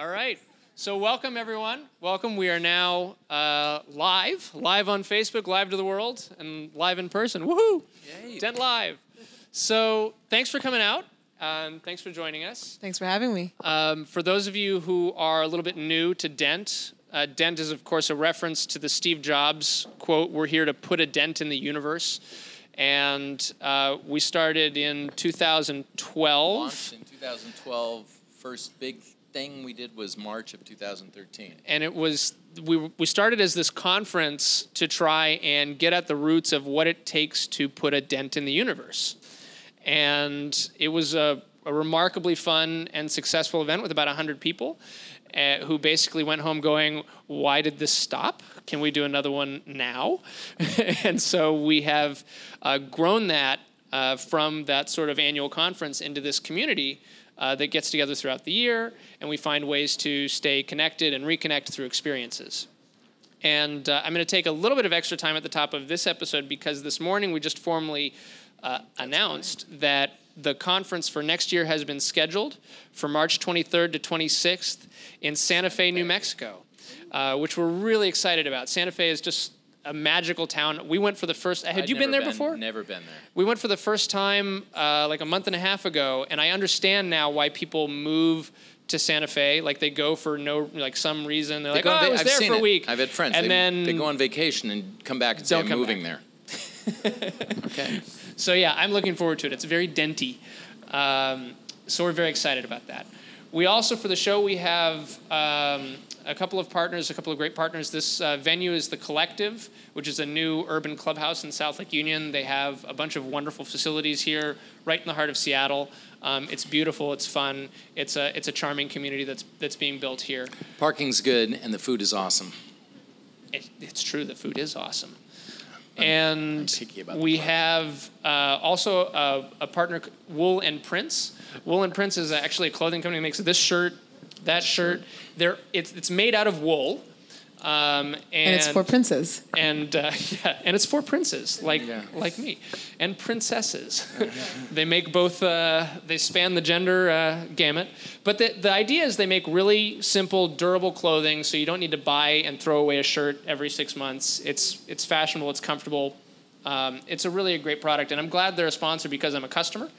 All right. So welcome, everyone. Welcome. We are now live on Facebook, live to the world, and live in person. Woohoo! Yay. Dent Live. So thanks for coming out. Thanks for joining us. Thanks for having me. For those of you who are a little bit new to Dent, Dent is, of course, a reference to the Steve Jobs quote, "We're here to put a dent in the universe." And we started in 2012. Launched in 2012. First big thing we did was March of 2013. And it was, we started as this conference to try and get at the roots of what it takes to put a dent in the universe. And it was a remarkably fun and successful event with about 100 people who basically went home going, why did this stop? Can we do another one now? And so we have grown that from that sort of annual conference into this community that gets together throughout the year, and we find ways to stay connected and reconnect through experiences. And I'm going to take a little bit of extra time at the top of this episode because this morning we just formally announced that the conference for next year has been scheduled for March 23rd to 26th in Santa Fe, New Mexico, which we're really excited about. Santa Fe is just a magical town. We went for the first... Had you been there before? Never been there. We went for the first time like a month and a half ago, and I understand now why people move to Santa Fe. Like, they go for no... Like, some reason. They're like, oh, I was there for a week. I've had friends. And then they go on vacation and come back and say, I'm moving there. Okay. So yeah, I'm looking forward to it. It's very denty. So we're very excited about that. We also, for the show, we have a couple of great partners. This venue is The Collective, which is a new urban clubhouse in South Lake Union. They have a bunch of wonderful facilities here right in the heart of Seattle. It's beautiful. It's fun. It's a charming community that's being built here. Parking's good, and the food is awesome. It's true. The food is awesome. And we have also a partner, Wool and Prince. Wool and Prince is actually a clothing company that makes this shirt, that shirt. It's made out of wool. And it's for princes. And and it's for princes like me, and princesses. They make both. They span the gender gamut. But the idea is they make really simple, durable clothing, so you don't need to buy and throw away a shirt every 6 months. It's fashionable. It's comfortable. It's a really great product, and I'm glad they're a sponsor because I'm a customer.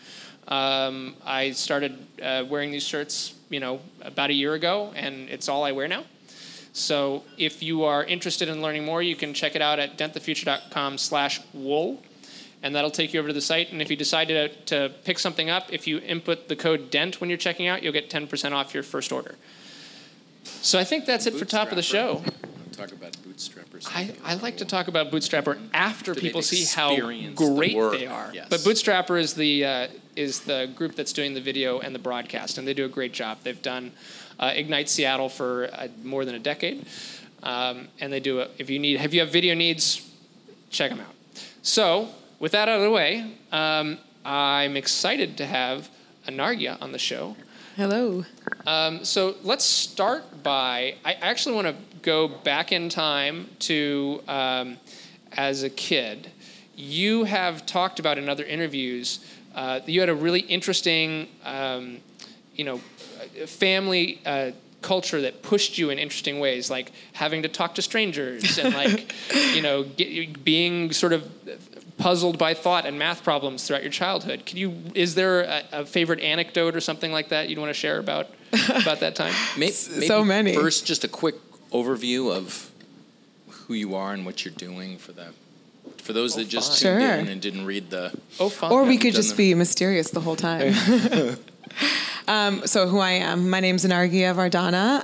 I started wearing these shirts, about a year ago, and it's all I wear now. So if you are interested in learning more, you can check it out at dentthefuture.com/wool, and that'll take you over to the site. And if you decide to pick something up, if you input the code DENT when you're checking out, you'll get 10% off your first order. So I think that's it for top of the show. Talk about Bootstrappers. I like to talk about Bootstrapper after people see how great they are. Yes. But Bootstrapper is the group that's doing the video and the broadcast, and they do a great job. They've done Ignite Seattle for more than a decade, and they do. If you have video needs, check them out. So with that out of the way, I'm excited to have Anarghya on the show. Hello. So let's start by, I actually want to go back in time to, as a kid, you have talked about in other interviews, you had a really interesting, family culture that pushed you in interesting ways, like having to talk to strangers and being sort of puzzled by thought and math problems throughout your childhood. Is there a favorite anecdote or something like that you'd want to share about that time? Maybe so many. First, just a quick overview of who you are and what you're doing for those that just tuned in and didn't read the... Or we could just be mysterious the whole time. So who I am, my name's Anarghya Vardhana.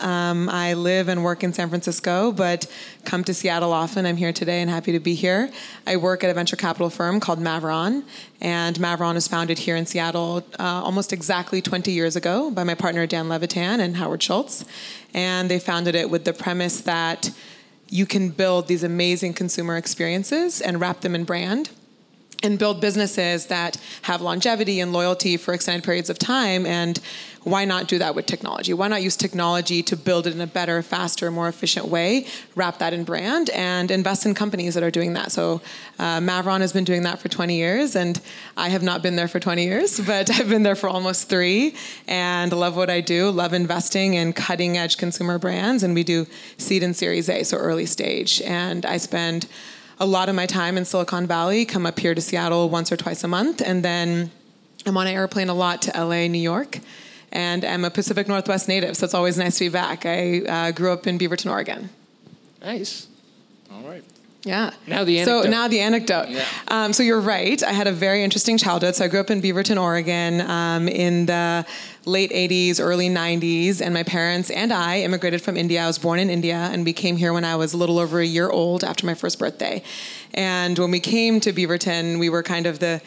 I live and work in San Francisco, but come to Seattle often. I'm here today and happy to be here. I work at a venture capital firm called Maveron, and Maveron was founded here in Seattle almost exactly 20 years ago by my partner Dan Levitan and Howard Schultz. And they founded it with the premise that you can build these amazing consumer experiences and wrap them in brand. and build businesses that have longevity and loyalty for extended periods of time. And why not do that with technology? Why not use technology to build it in a better, faster, more efficient way, wrap that in brand, and invest in companies that are doing that? So Maveron has been doing that for 20 years, and I have not been there for 20 years, but I've been there for almost 3, and love what I do, love investing in cutting-edge consumer brands, and we do seed and Series A, so early stage, and I spend a lot of my time in Silicon Valley, come up here to Seattle once or twice a month, and then I'm on an airplane a lot to LA, New York, and I'm a Pacific Northwest native, so it's always nice to be back. I grew up in Beaverton, Oregon. Nice. All right. Yeah. Now the anecdote. So now the anecdote. Yeah. So you're right. I had a very interesting childhood. So I grew up in Beaverton, Oregon, in the late 80s, early 90s. And my parents and I immigrated from India. I was born in India, and we came here when I was a little over a year old after my first birthday. And when we came to Beaverton, we were kind of the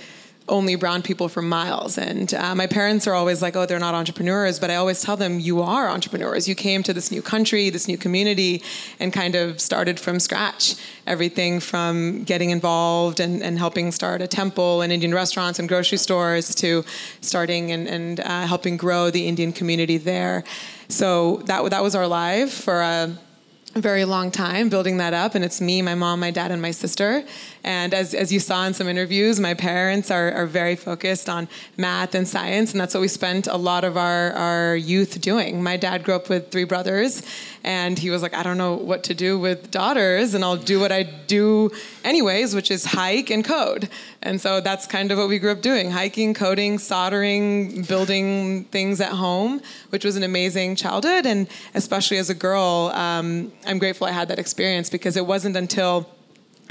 only brown people for miles. And my parents are always like, oh, they're not entrepreneurs. But I always tell them, you are entrepreneurs. You came to this new country, this new community, and kind of started from scratch. Everything from getting involved and helping start a temple and Indian restaurants and grocery stores to starting and helping grow the Indian community there. So that was our life for a very long time, building that up. And it's me, my mom, my dad, and my sister. And as you saw in some interviews, my parents are very focused on math and science, and that's what we spent a lot of our youth doing. My dad grew up with 3 brothers, and he was like, I don't know what to do with daughters, and I'll do what I do anyways, which is hike and code. And so that's kind of what we grew up doing, hiking, coding, soldering, building things at home, which was an amazing childhood. And especially as a girl, I'm grateful I had that experience, because it wasn't until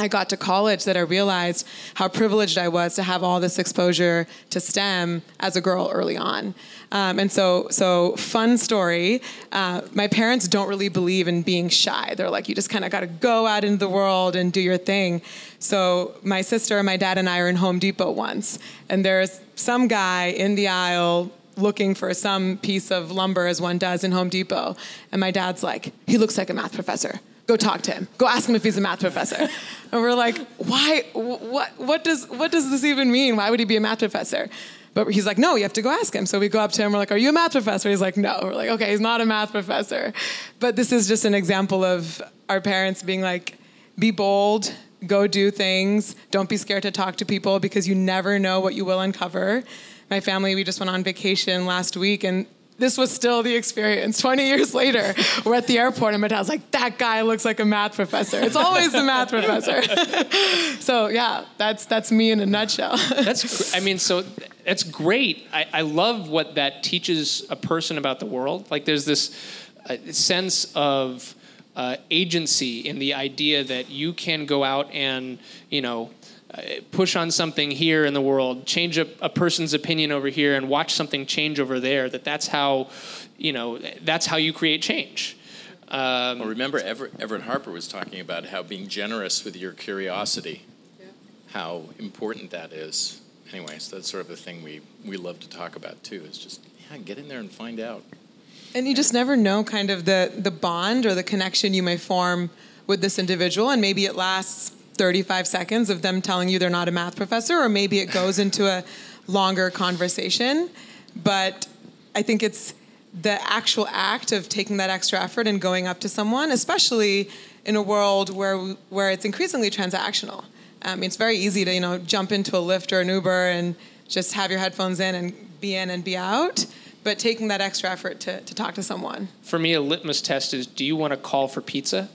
I got to college that I realized how privileged I was to have all this exposure to STEM as a girl early on. And so fun story, my parents don't really believe in being shy. They're like, you just kind of got to go out into the world and do your thing. So my sister, my dad, and I are in Home Depot once, and there's some guy in the aisle looking for some piece of lumber, as one does in Home Depot. And my dad's like, he looks like a math professor. Go talk to him. Go ask him if he's a math professor. And we're like, why? What does this even mean? Why would he be a math professor? But he's like, no, you have to go ask him. So we go up to him. We're like, are you a math professor? He's like, no. We're like, okay, he's not a math professor. But this is just an example of our parents being like, be bold, go do things. Don't be scared to talk to people, because you never know what you will uncover. My family, we just went on vacation last week, and this was still the experience. 20 years later, we're at the airport, and my dad's like, that guy looks like a math professor. It's always the math professor. So yeah, that's me in a nutshell. That's great. I love what that teaches a person about the world. Like, there's this sense of agency in the idea that you can go out and, push on something here in the world, change a person's opinion over here, and watch something change over there. That's how you create change. Remember, Everett Harper was talking about how being generous with your curiosity, how important that is. Anyway, so that's sort of the thing we love to talk about too, is just get in there and find out. And you just never know kind of the bond or the connection you may form with this individual, and maybe it lasts 35 seconds of them telling you they're not a math professor, or maybe it goes into a longer conversation. But I think it's the actual act of taking that extra effort and going up to someone, especially in a world where it's increasingly transactional. It's very easy to, jump into a Lyft or an Uber and just have your headphones in and be out. But taking that extra effort to talk to someone. For me, a litmus test is, do you want to call for pizza?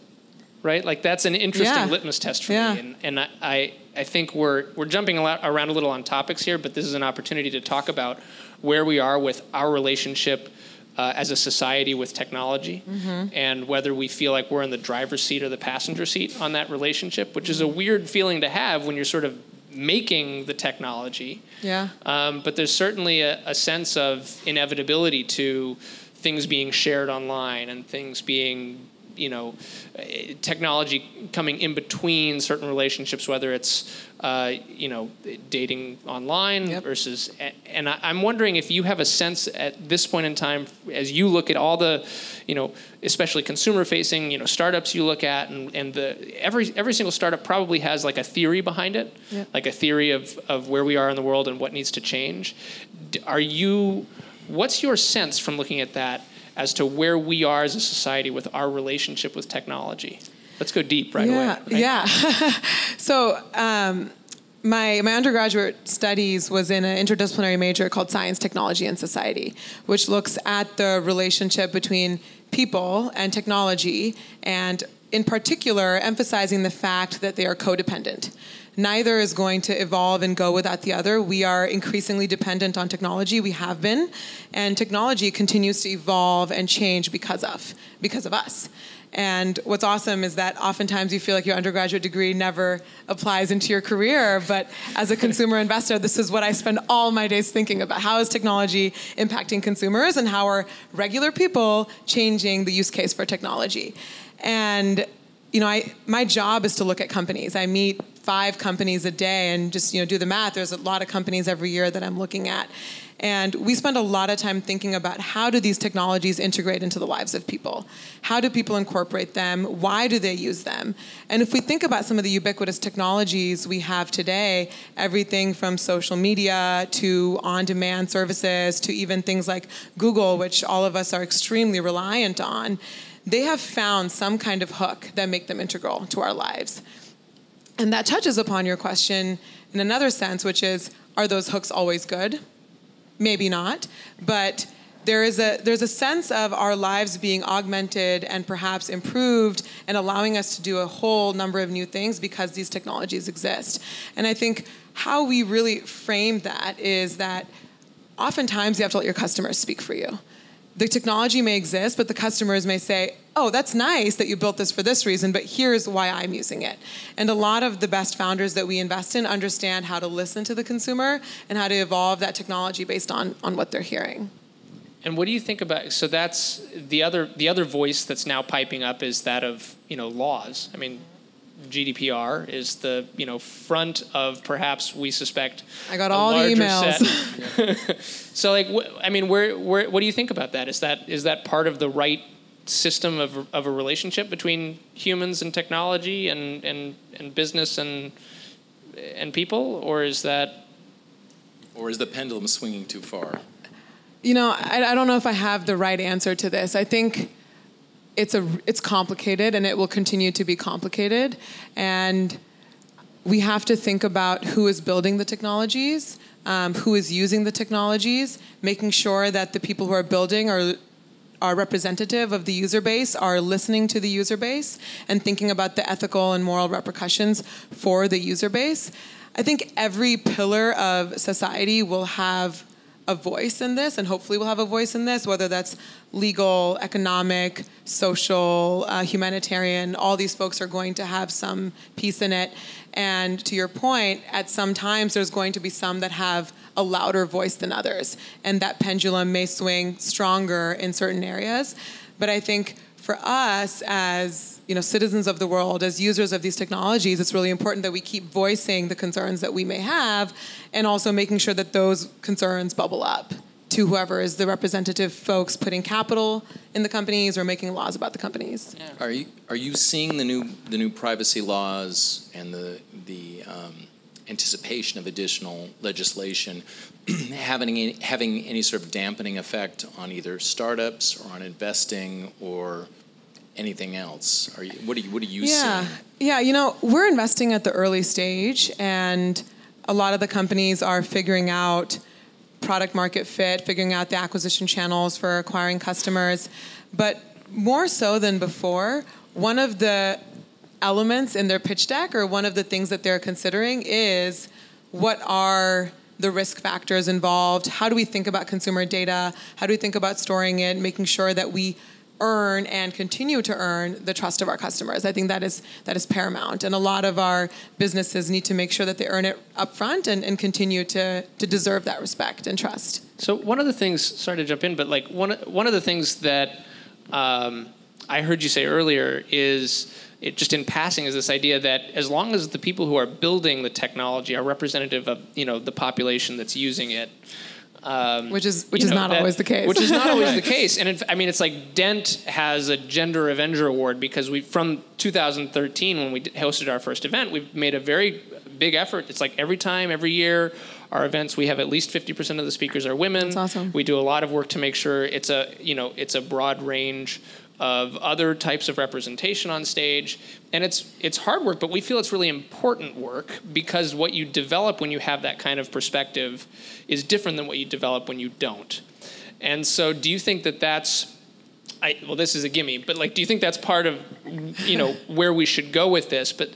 Right, like that's an interesting litmus test for me, and I think we're jumping around a little on topics here, but this is an opportunity to talk about where we are with our relationship as a society with technology, and whether we feel like we're in the driver's seat or the passenger seat on that relationship, which is a weird feeling to have when you're sort of making the technology. Yeah. But there's certainly a sense of inevitability to things being shared online and things being you know, technology coming in between certain relationships, whether it's you know, dating online versus, and I'm wondering if you have a sense at this point in time, as you look at all the, you know, especially consumer-facing, you know, startups you look at, and the every single startup probably has like a theory behind it, like a theory of where we are in the world and what needs to change. Are you, what's your sense from looking at that as to where we are as a society with our relationship with technology? Let's go deep right away. So my undergraduate studies was in an interdisciplinary major called Science, Technology, and Society, which looks at the relationship between people and technology, and in particular emphasizing the fact that they are codependent. Neither is going to evolve and go without the other. We are increasingly dependent on technology. We have been. And technology continues to evolve and change because of us. And what's awesome is that oftentimes you feel like your undergraduate degree never applies into your career, but as a consumer investor, this is what I spend all my days thinking about. How is technology impacting consumers, and how are regular people changing the use case for technology? And you know, my job is to look at companies. I meet 5 companies a day and just, you know, do the math. There's a lot of companies every year that I'm looking at. And we spend a lot of time thinking about how do these technologies integrate into the lives of people? How do people incorporate them? Why do they use them? And if we think about some of the ubiquitous technologies we have today, everything from social media to on-demand services to even things like Google, which all of us are extremely reliant on, they have found some kind of hook that make them integral to our lives. And that touches upon your question in another sense, which is, are those hooks always good? Maybe not, but there's a sense of our lives being augmented and perhaps improved and allowing us to do a whole number of new things because these technologies exist. And I think how we really frame that is that oftentimes you have to let your customers speak for you. The technology may exist, but the customers may say, oh, that's nice that you built this for this reason, but here's why I'm using it. And a lot of the best founders that we invest in understand how to listen to the consumer and how to evolve that technology based on what they're hearing. And what do you think about, so that's the other voice that's now piping up is that of, you know, laws. I mean, GDPR is the, you know, front of perhaps we suspect. I got all the emails. So like, I mean, where what do you think about that? Is that part of the right system of a relationship between humans and technology and business and people, or is the pendulum swinging too far? You know, I don't know if I have the right answer to this. I think it's complicated, and it will continue to be complicated. And we have to think about who is building the technologies, who is using the technologies, making sure that the people who are building are representative of the user base, are listening to the user base, and thinking about the ethical and moral repercussions for the user base. I think every pillar of society will have a voice in this, and hopefully we'll have a voice in this, whether that's legal, economic, social, humanitarian, all these folks are going to have some piece in it. And to your point, at some times there's going to be some that have a louder voice than others, and that pendulum may swing stronger in certain areas. But I think for us as, you know, citizens of the world, as users of these technologies, it's really important that we keep voicing the concerns that we may have, and also making sure that those concerns bubble up to whoever is the representative folks putting capital in the companies or making laws about the companies. Yeah. Are you seeing the new privacy laws and the anticipation of additional legislation having any sort of dampening effect on either startups or on investing or anything else? What do you seeing? Yeah, you know, we're investing at the early stage, and a lot of the companies are figuring out product market fit, figuring out the acquisition channels for acquiring customers. But more so than before, one of the elements in their pitch deck, or one of the things that they're considering, is what are the risk factors involved? How do we think about consumer data? How do we think about storing it, making sure that we earn and continue to earn the trust of our customers? I think that is paramount. And a lot of our businesses need to make sure that they earn it up front and continue to deserve that respect and trust. So one of the things, sorry to jump in, but like one of the things that I heard you say earlier is, it just in passing, is this idea that as long as the people who are building the technology are representative of, you know, the population that's using it. Which is not always the case. Which is not always the case. And I mean, it's like Dent has a Gender Avenger Award because we, from 2013 when we hosted our first event, we've made a very big effort. It's like every time, every year, our events, we have at least 50% of the speakers are women. That's awesome. We do a lot of work to make sure it's a, you know, it's a broad range of other types of representation on stage. And it's hard work, but we feel it's really important work because what you develop when you have that kind of perspective is different than what you develop when you don't. And so do you think that that's, well, this is a gimme, but like, do you think that's part of, you know, where we should go with this? But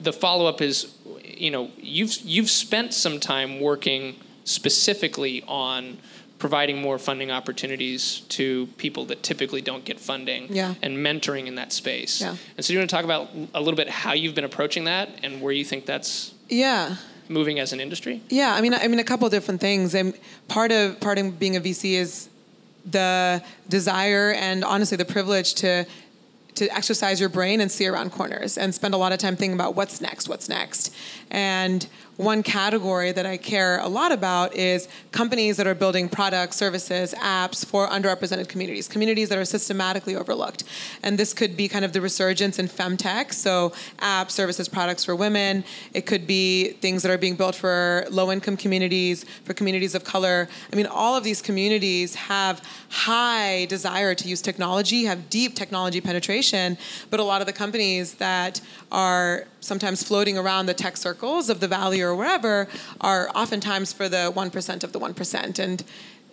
the follow-up is, you know, you've spent some time working specifically on providing more funding opportunities to people that typically don't get funding, yeah, and mentoring in that space. Yeah. And so you want to talk about a little bit how you've been approaching that and where you think that's, yeah, moving as an industry? Yeah, I mean a couple of different things. And part of being a VC is the desire and honestly the privilege to exercise your brain and see around corners and spend a lot of time thinking about what's next. And one category that I care a lot about is companies that are building products, services, apps for underrepresented communities, communities that are systematically overlooked. And this could be kind of the resurgence in femtech, so apps, services, products for women. It could be things that are being built for low-income communities, for communities of color. I mean, all of these communities have high desire to use technology, have deep technology penetration, but a lot of the companies that are sometimes floating around the tech circles of the valley or wherever are oftentimes for the 1% of the 1%. And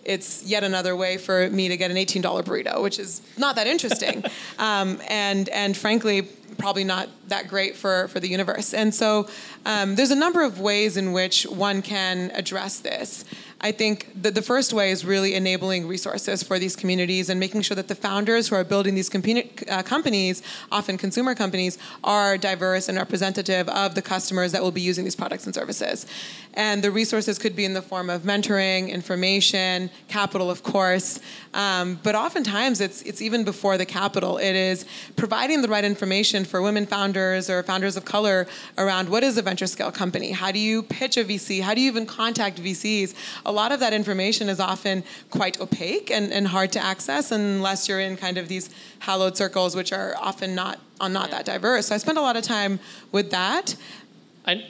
it's yet another way for me to get an $18 burrito, which is not that interesting. and frankly, probably not that great for the universe. And so there's a number of ways in which one can address this. I think the first way is really enabling resources for these communities and making sure that the founders who are building these companies, often consumer companies, are diverse and representative of the customers that will be using these products and services. And the resources could be in the form of mentoring, information, capital, of course. But oftentimes it's even before the capital. It is providing the right information for women founders or founders of color around what is a venture scale company? How do you pitch a VC? How do you even contact VCs? A lot of that information is often quite opaque and hard to access unless you're in kind of these hallowed circles, which are often not that diverse. So I spend a lot of time with that. I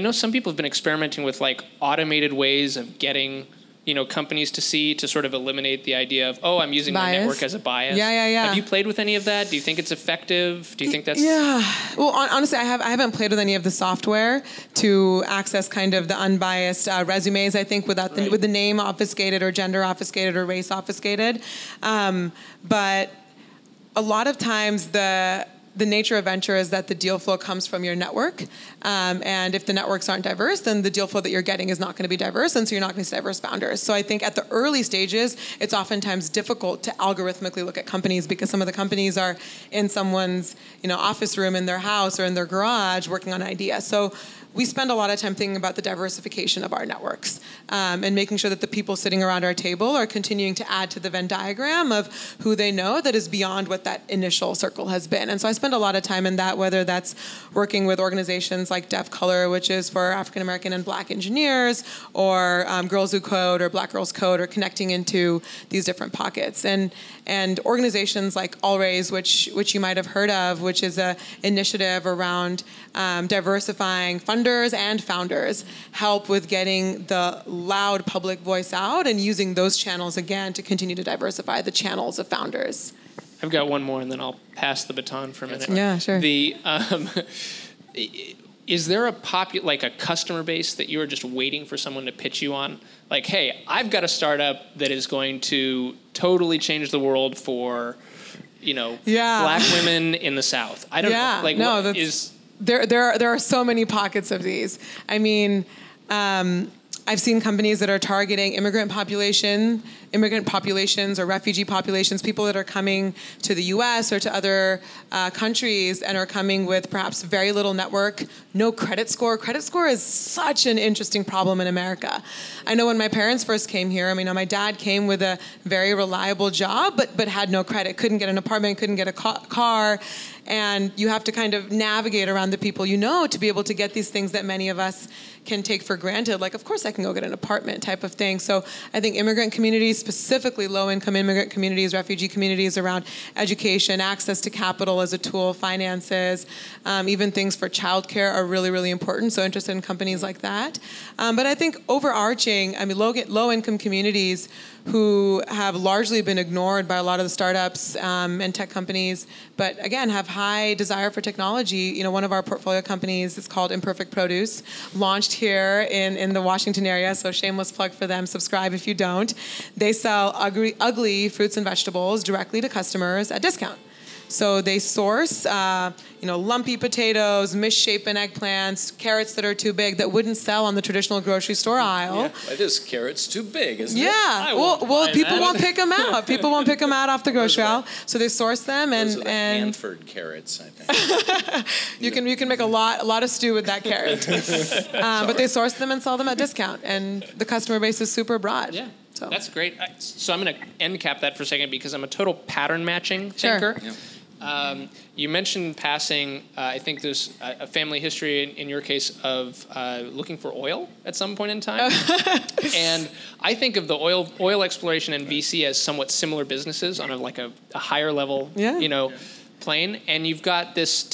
know some people have been experimenting with like automated ways of getting, you know, companies to see, to sort of eliminate the idea of, oh, I'm using my network as a bias. Yeah. Have you played with any of that? Do you think it's effective? Do you think that's... Yeah. Well, honestly, I haven't played with any of the software to access kind of the unbiased resumes, I think, without with the name obfuscated or gender obfuscated or race obfuscated. But a lot of times the nature of venture is that the deal flow comes from your network. And if the networks aren't diverse, then the deal flow that you're getting is not going to be diverse. And so you're not going to see diverse founders. So I think at the early stages, it's oftentimes difficult to algorithmically look at companies because some of the companies are in someone's, you know, office room in their house or in their garage working on an idea. So we spend a lot of time thinking about the diversification of our networks and making sure that the people sitting around our table are continuing to add to the Venn diagram of who they know that is beyond what that initial circle has been. And so I spend a lot of time in that, whether that's working with organizations like DevColor, which is for African-American and Black engineers, or Girls Who Code or Black Girls Code, or connecting into these different pockets. And organizations like All Raise, which you might have heard of, which is an initiative around diversifying funders and founders, help with getting the loud public voice out and using those channels again to continue to diversify the channels of founders. I've got one more and then I'll pass the baton for a minute. Yeah, sure. Is there a customer base that you are just waiting for someone to pitch you on? Like, hey, I've got a startup that is going to totally change the world for, you know, Black women in the South. I don't know. Like, no, what is... There are so many pockets of these. I mean, I've seen companies that are targeting immigrant population, immigrant populations or refugee populations, people that are coming to the US or to other countries and are coming with perhaps very little network, no credit score. Credit score is such an interesting problem in America. I know when my parents first came here, I mean, my dad came with a very reliable job, but had no credit, couldn't get an apartment, couldn't get a car. And you have to kind of navigate around the people you know to be able to get these things that many of us can take for granted. Like, of course I can go get an apartment type of thing. So I think immigrant communities, specifically low-income immigrant communities, refugee communities around education, access to capital as a tool, finances, even things for childcare are really, really important. So interested in companies like that. But I think overarching, I mean, low-income communities who have largely been ignored by a lot of the startups and tech companies, but again, have high desire for technology. You know, one of our portfolio companies is called Imperfect Produce, launched here in the Washington area, so shameless plug for them, subscribe if you don't. They sell ugly fruits and vegetables directly to customers at discount. So they source, you know, lumpy potatoes, misshapen eggplants, carrots that are too big that wouldn't sell on the traditional grocery store aisle. Yeah, it is carrots too big, isn't it? Yeah, well, people won't pick them out. People won't pick them out off the grocery aisle. So they source them, and Hanford carrots, I think. you can make a lot of stew with that carrot. But they source them and sell them at discount, and the customer base is super broad. Yeah. So. That's great. So I'm going to end cap that for a second because I'm a total pattern matching thinker. Sure. Yeah. You mentioned passing, I think there's a family history in your case of looking for oil at some point in time. And I think of the oil exploration and VC as somewhat similar businesses on a higher level, plane. And you've got this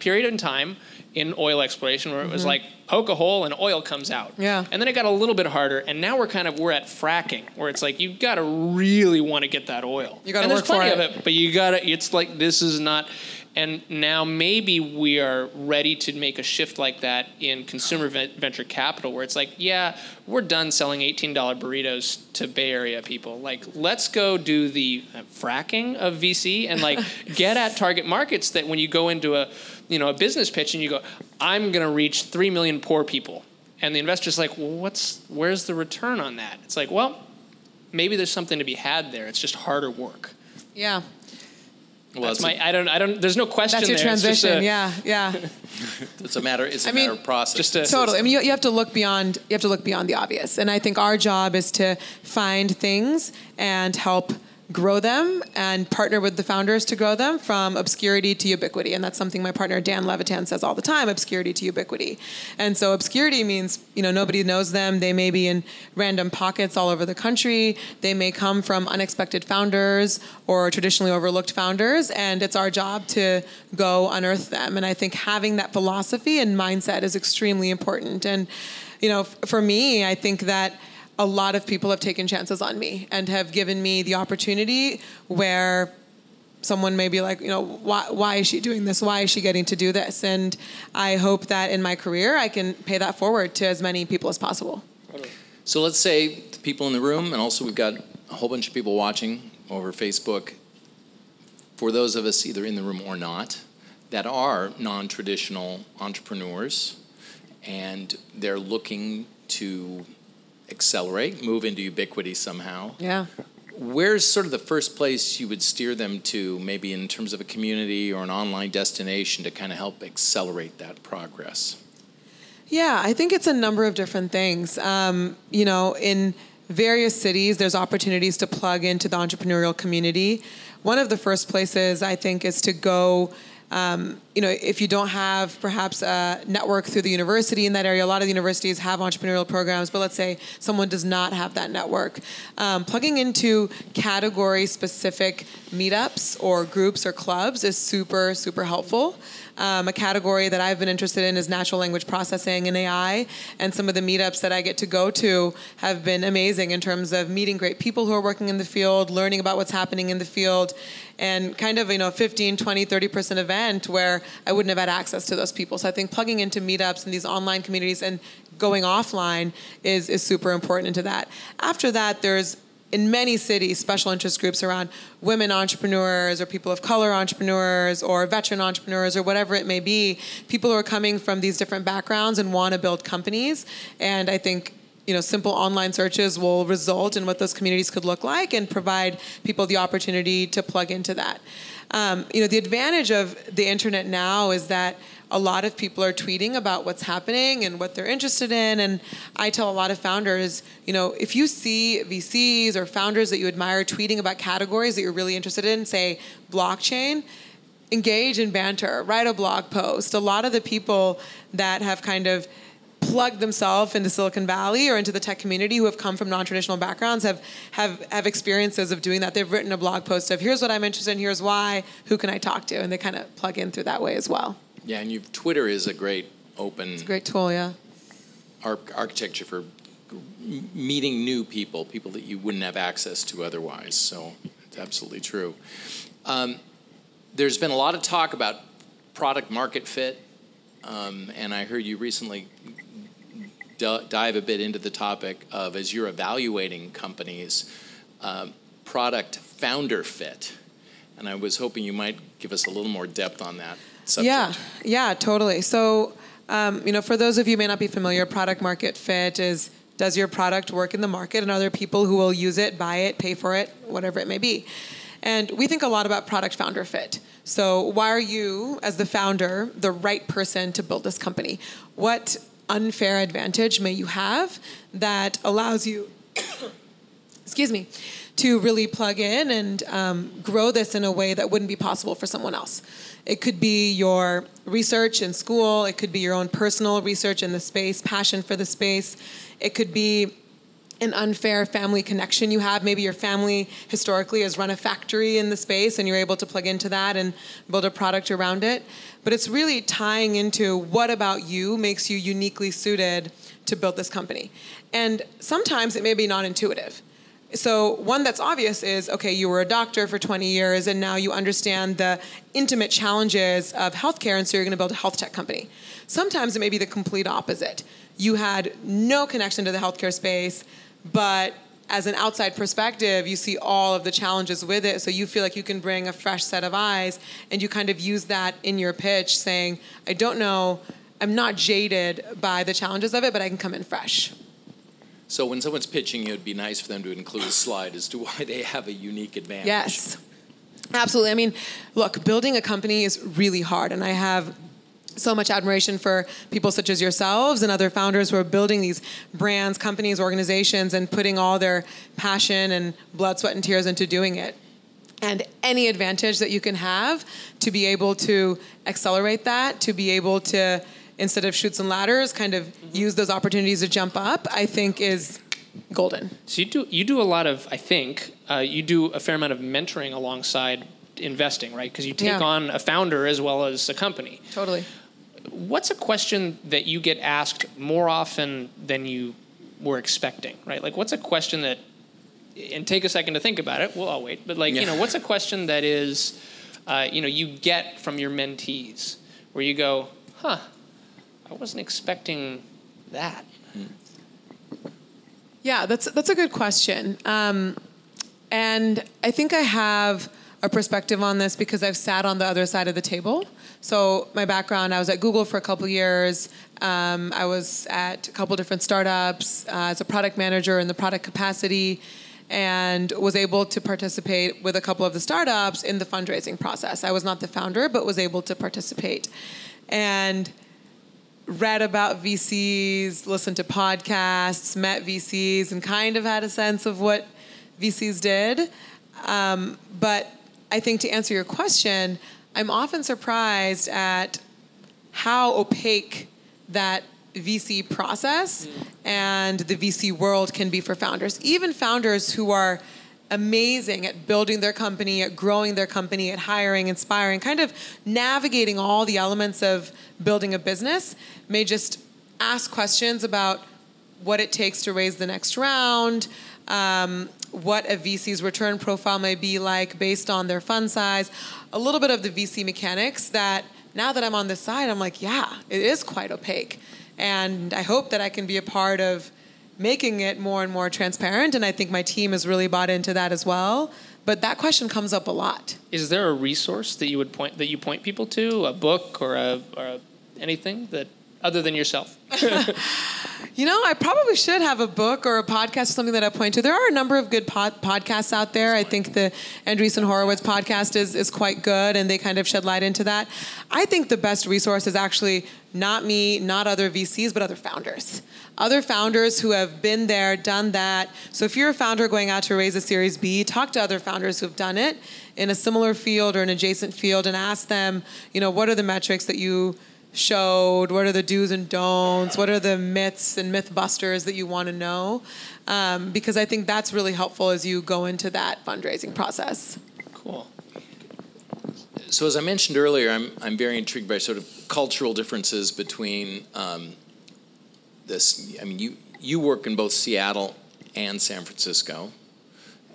period in time in oil exploration where it was like, poke a hole and oil comes out. Yeah. And then it got a little bit harder, and now we're at fracking, where it's like you've got to really want to get that oil. You got to work for it. And there's plenty of it, but you got to. It's like this is not. And now maybe we are ready to make a shift like that in consumer venture capital, where it's like, yeah, we're done selling $18 burritos to Bay Area people. Like, let's go do the fracking of VC and like get at target markets that when you go into a business pitch and you go, I'm going to reach 3 million poor people. And the investor's like, well, where's the return on that? It's like, well, maybe there's something to be had there. It's just harder work. Yeah. Well, I don't. There's no question. That's your transition. Yeah. It's a matter. It's a matter of process. Totally. I mean, you have to look beyond. You have to look beyond the obvious. And I think our job is to find things and help grow them and partner with the founders to grow them from obscurity to ubiquity. And that's something my partner Dan Levitan says all the time: obscurity to ubiquity. And so obscurity means nobody knows them. They may be in random pockets all over the country. They may come from unexpected founders or traditionally overlooked founders. And it's our job to go unearth them. And I think having that philosophy and mindset is extremely important. And for me, I think that a lot of people have taken chances on me and have given me the opportunity where someone may be like, why is she doing this? Why is she getting to do this? And I hope that in my career, I can pay that forward to as many people as possible. So let's say the people in the room, and also we've got a whole bunch of people watching over Facebook, for those of us either in the room or not, that are non-traditional entrepreneurs, and they're looking to accelerate, move into ubiquity somehow. Yeah. Where's sort of the first place you would steer them to, maybe in terms of a community or an online destination to kind of help accelerate that progress? Yeah, I think it's a number of different things. In various cities, there's opportunities to plug into the entrepreneurial community. One of the first places, I think, is to go. If you don't have perhaps a network through the university in that area, a lot of the universities have entrepreneurial programs, but let's say someone does not have that network. Plugging into category-specific meetups or groups or clubs is super, super helpful. A category that I've been interested in is natural language processing and AI, and some of the meetups that I get to go to have been amazing in terms of meeting great people who are working in the field, learning about what's happening in the field, and kind of, 15, 20, 30% event where I wouldn't have had access to those people. So I think plugging into meetups and these online communities and going offline is super important into that. After that, there's, in many cities, special interest groups around women entrepreneurs or people of color entrepreneurs or veteran entrepreneurs or whatever it may be, people who are coming from these different backgrounds and want to build companies. And I think you know, simple online searches will result in what those communities could look like and provide people the opportunity to plug into that. You know, the advantage of the internet now is that a lot of people are tweeting about what's happening and what they're interested in. And I tell a lot of founders, you know, if you see VCs or founders that you admire tweeting about categories that you're really interested in, say blockchain, engage in banter, write a blog post. A lot of the people that have kind of plugged themselves into Silicon Valley or into the tech community who have come from non-traditional backgrounds have experiences of doing that. They've written a blog post of, here's what I'm interested in, here's why, who can I talk to? And they kind of plug in through that way as well. Yeah, and Twitter is a great open... It's a great tool, yeah. Architecture for meeting new people, people that you wouldn't have access to otherwise. So it's absolutely true. There's been a lot of talk about product market fit, and I heard you recently dive a bit into the topic of, as you're evaluating companies, product founder fit. And I was hoping you might give us a little more depth on that subject. Yeah, totally. So, you know, for those of you who may not be familiar, product market fit is, does your product work in the market, and are there people who will use it, buy it, pay for it, whatever it may be? And we think a lot about product founder fit. So why are you, as the founder, the right person to build this company? What unfair advantage may you have that allows you, excuse me, to really plug in and grow this in a way that wouldn't be possible for someone else? It could be your research in school. It could be your own personal research in the space, passion for the space. It could be an unfair family connection you have. Maybe your family historically has run a factory in the space and you're able to plug into that and build a product around it. But it's really tying into what about you makes you uniquely suited to build this company. And sometimes it may be non-intuitive. So one that's obvious is, okay, you were a doctor for 20 years and now you understand the intimate challenges of healthcare, and so you're going to build a health tech company. Sometimes it may be the complete opposite. You had no connection to the healthcare space, but as an outside perspective, you see all of the challenges with it, so you feel like you can bring a fresh set of eyes, and you kind of use that in your pitch saying, I don't know, I'm not jaded by the challenges of it, but I can come in fresh. So when someone's pitching you, it'd be nice for them to include a slide as to why they have a unique advantage. Yes, absolutely. I mean, look, building a company is really hard, and I have so much admiration for people such as yourselves and other founders who are building these brands, companies, organizations, and putting all their passion and blood, sweat, and tears into doing it. And any advantage that you can have to be able to accelerate that, to be able to, instead of shoots and ladders, kind of use those opportunities to jump up, I think is golden. So you do a lot of, I think, you do a fair amount of mentoring alongside investing, right? Because you take on a founder as well as a company. Totally. What's a question that you get asked more often than you were expecting, right? Like, what's a question that, and take a second to think about it, well, I'll wait, but like, you know, what's a question that is, you know, you get from your mentees where you go, huh, I wasn't expecting that. Yeah, that's a good question. And I think I have a perspective on this because I've sat on the other side of the table. So my background, I was at Google for a couple of years. I was at a couple different startups as a product manager in the product capacity, and was able to participate with a couple of the startups in the fundraising process. I was not the founder, but was able to participate. And read about VCs, listened to podcasts, met VCs, and kind of had a sense of what VCs did. But I think to answer your question, I'm often surprised at how opaque that VC process and the VC world can be for founders. Even founders who are amazing at building their company, at growing their company, at hiring, inspiring, kind of navigating all the elements of building a business, may just ask questions about what it takes to raise the next round, what a VC's return profile may be like based on their fund size, a little bit of the VC mechanics that now that I'm on this side, I'm like, yeah, it is quite opaque. And I hope that I can be a part of making it more and more transparent, and I think my team has really bought into that as well. But that question comes up a lot. Is there a resource that you would point people to, a book or anything that other than yourself? You know, I probably should have a book or a podcast, something that I point to. There are a number of good podcasts out there. I think the Andreessen Horowitz podcast is quite good, and they kind of shed light into that. I think the best resource is actually not me, not other VCs, but other founders. Other founders who have been there, done that. So if you're a founder going out to raise a Series B, talk to other founders who've done it in a similar field or an adjacent field and ask them, you know, what are the metrics that you showed, what are the do's and don'ts, what are the myths and myth busters that you want to know? Because I think that's really helpful as you go into that fundraising process. Cool. So as I mentioned earlier, I'm very intrigued by sort of cultural differences between this. I mean, you work in both Seattle and San Francisco,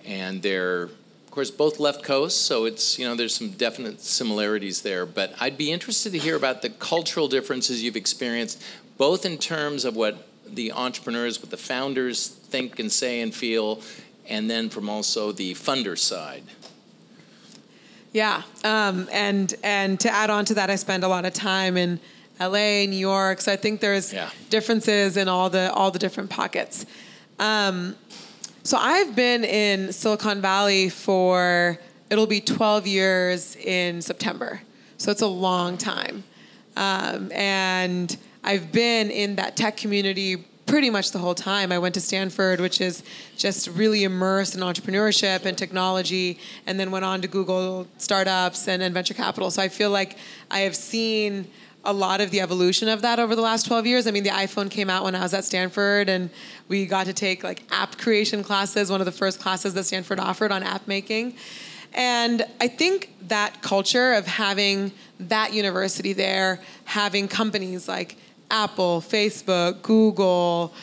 and they're, of course, both left coasts, so it's, you know, there's some definite similarities there, but I'd be interested to hear about the cultural differences you've experienced, both in terms of what the entrepreneurs, what the founders think and say and feel, and then from also the funder side. Yeah, and to add on to that, I spend a lot of time in LA, New York, so I think there's differences in all the different pockets. So I've been in Silicon Valley for, it'll be 12 years in September. So it's a long time. And I've been in that tech community pretty much the whole time. I went to Stanford, which is just really immersed in entrepreneurship and technology, and then went on to Google startups and venture capital. So I feel like I have seen a lot of the evolution of that over the last 12 years. I mean, the iPhone came out when I was at Stanford, and we got to take like app creation classes, one of the first classes that Stanford offered on app making. And I think that culture of having that university there, having companies like Apple, Facebook, Google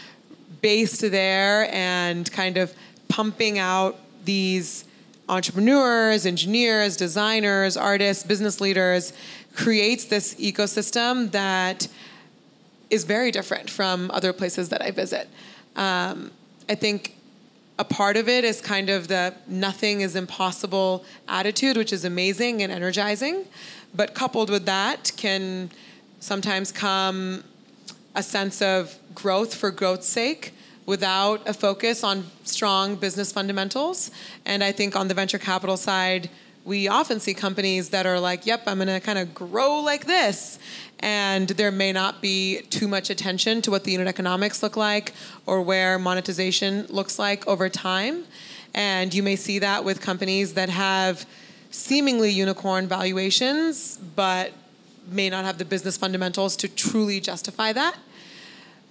based there and kind of pumping out these entrepreneurs, engineers, designers, artists, business leaders, creates this ecosystem that is very different from other places that I visit. I think a part of it is kind of the nothing is impossible attitude, which is amazing and energizing, but coupled with that can sometimes come a sense of growth for growth's sake without a focus on strong business fundamentals. And I think on the venture capital side, we often see companies that are like, yep, I'm going to kind of grow like this. And there may not be too much attention to what the unit economics look like or where monetization looks like over time. And you may see that with companies that have seemingly unicorn valuations, but may not have the business fundamentals to truly justify that.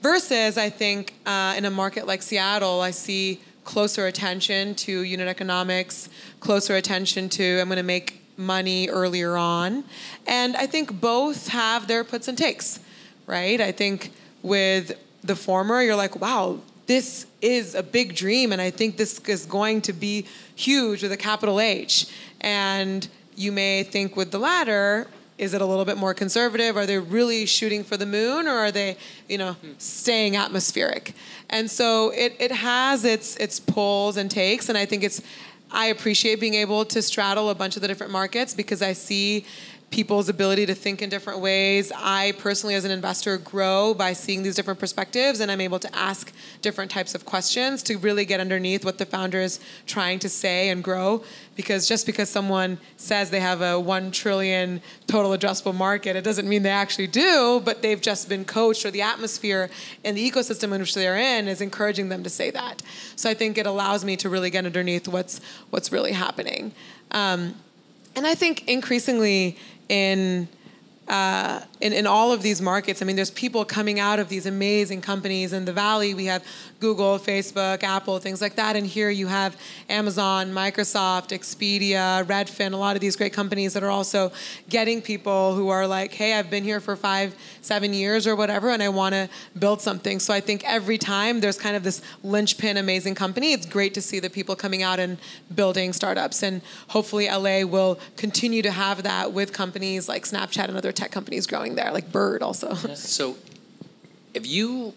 Versus, I think, in a market like Seattle, I see closer attention to unit economics, closer attention to I'm going to make money earlier on. And I think both have their puts and takes, right? I think with the former, you're like, wow, this is a big dream, and I think this is going to be huge with a capital H. And you may think with the latter, is it a little bit more conservative? Are they really shooting for the moon, or are they, you know, staying atmospheric? And so it has its pulls and takes, and I think I appreciate being able to straddle a bunch of the different markets because I see people's ability to think in different ways. I personally, as an investor, grow by seeing these different perspectives, and I'm able to ask different types of questions to really get underneath what the founder is trying to say and grow. Because just because someone says they have a $1 trillion total addressable market, it doesn't mean they actually do, but they've just been coached, or the atmosphere and the ecosystem in which they're in is encouraging them to say that. So I think it allows me to really get underneath what's really happening. And I think increasingly, in all of these markets, I mean, there's people coming out of these amazing companies. In the Valley, we have Google, Facebook, Apple, things like that. And here you have Amazon, Microsoft, Expedia, Redfin, a lot of these great companies that are also getting people who are like, hey, I've been here for 5-7 years or whatever, and I want to build something. So I think every time there's kind of this linchpin amazing company, it's great to see the people coming out and building startups. And hopefully LA will continue to have that with companies like Snapchat and other tech companies growing there, like Bird also. So if you,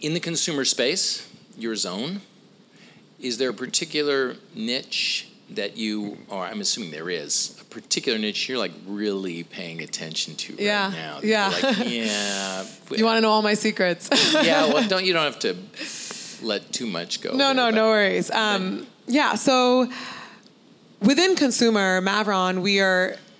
in the consumer space, your zone, is there a particular niche that you are, I'm assuming there is, a particular niche you're like really paying attention to right now. Yeah. Like, you want to know all my secrets. Well, you don't have to let too much go. No worries. So within consumer, Maveron,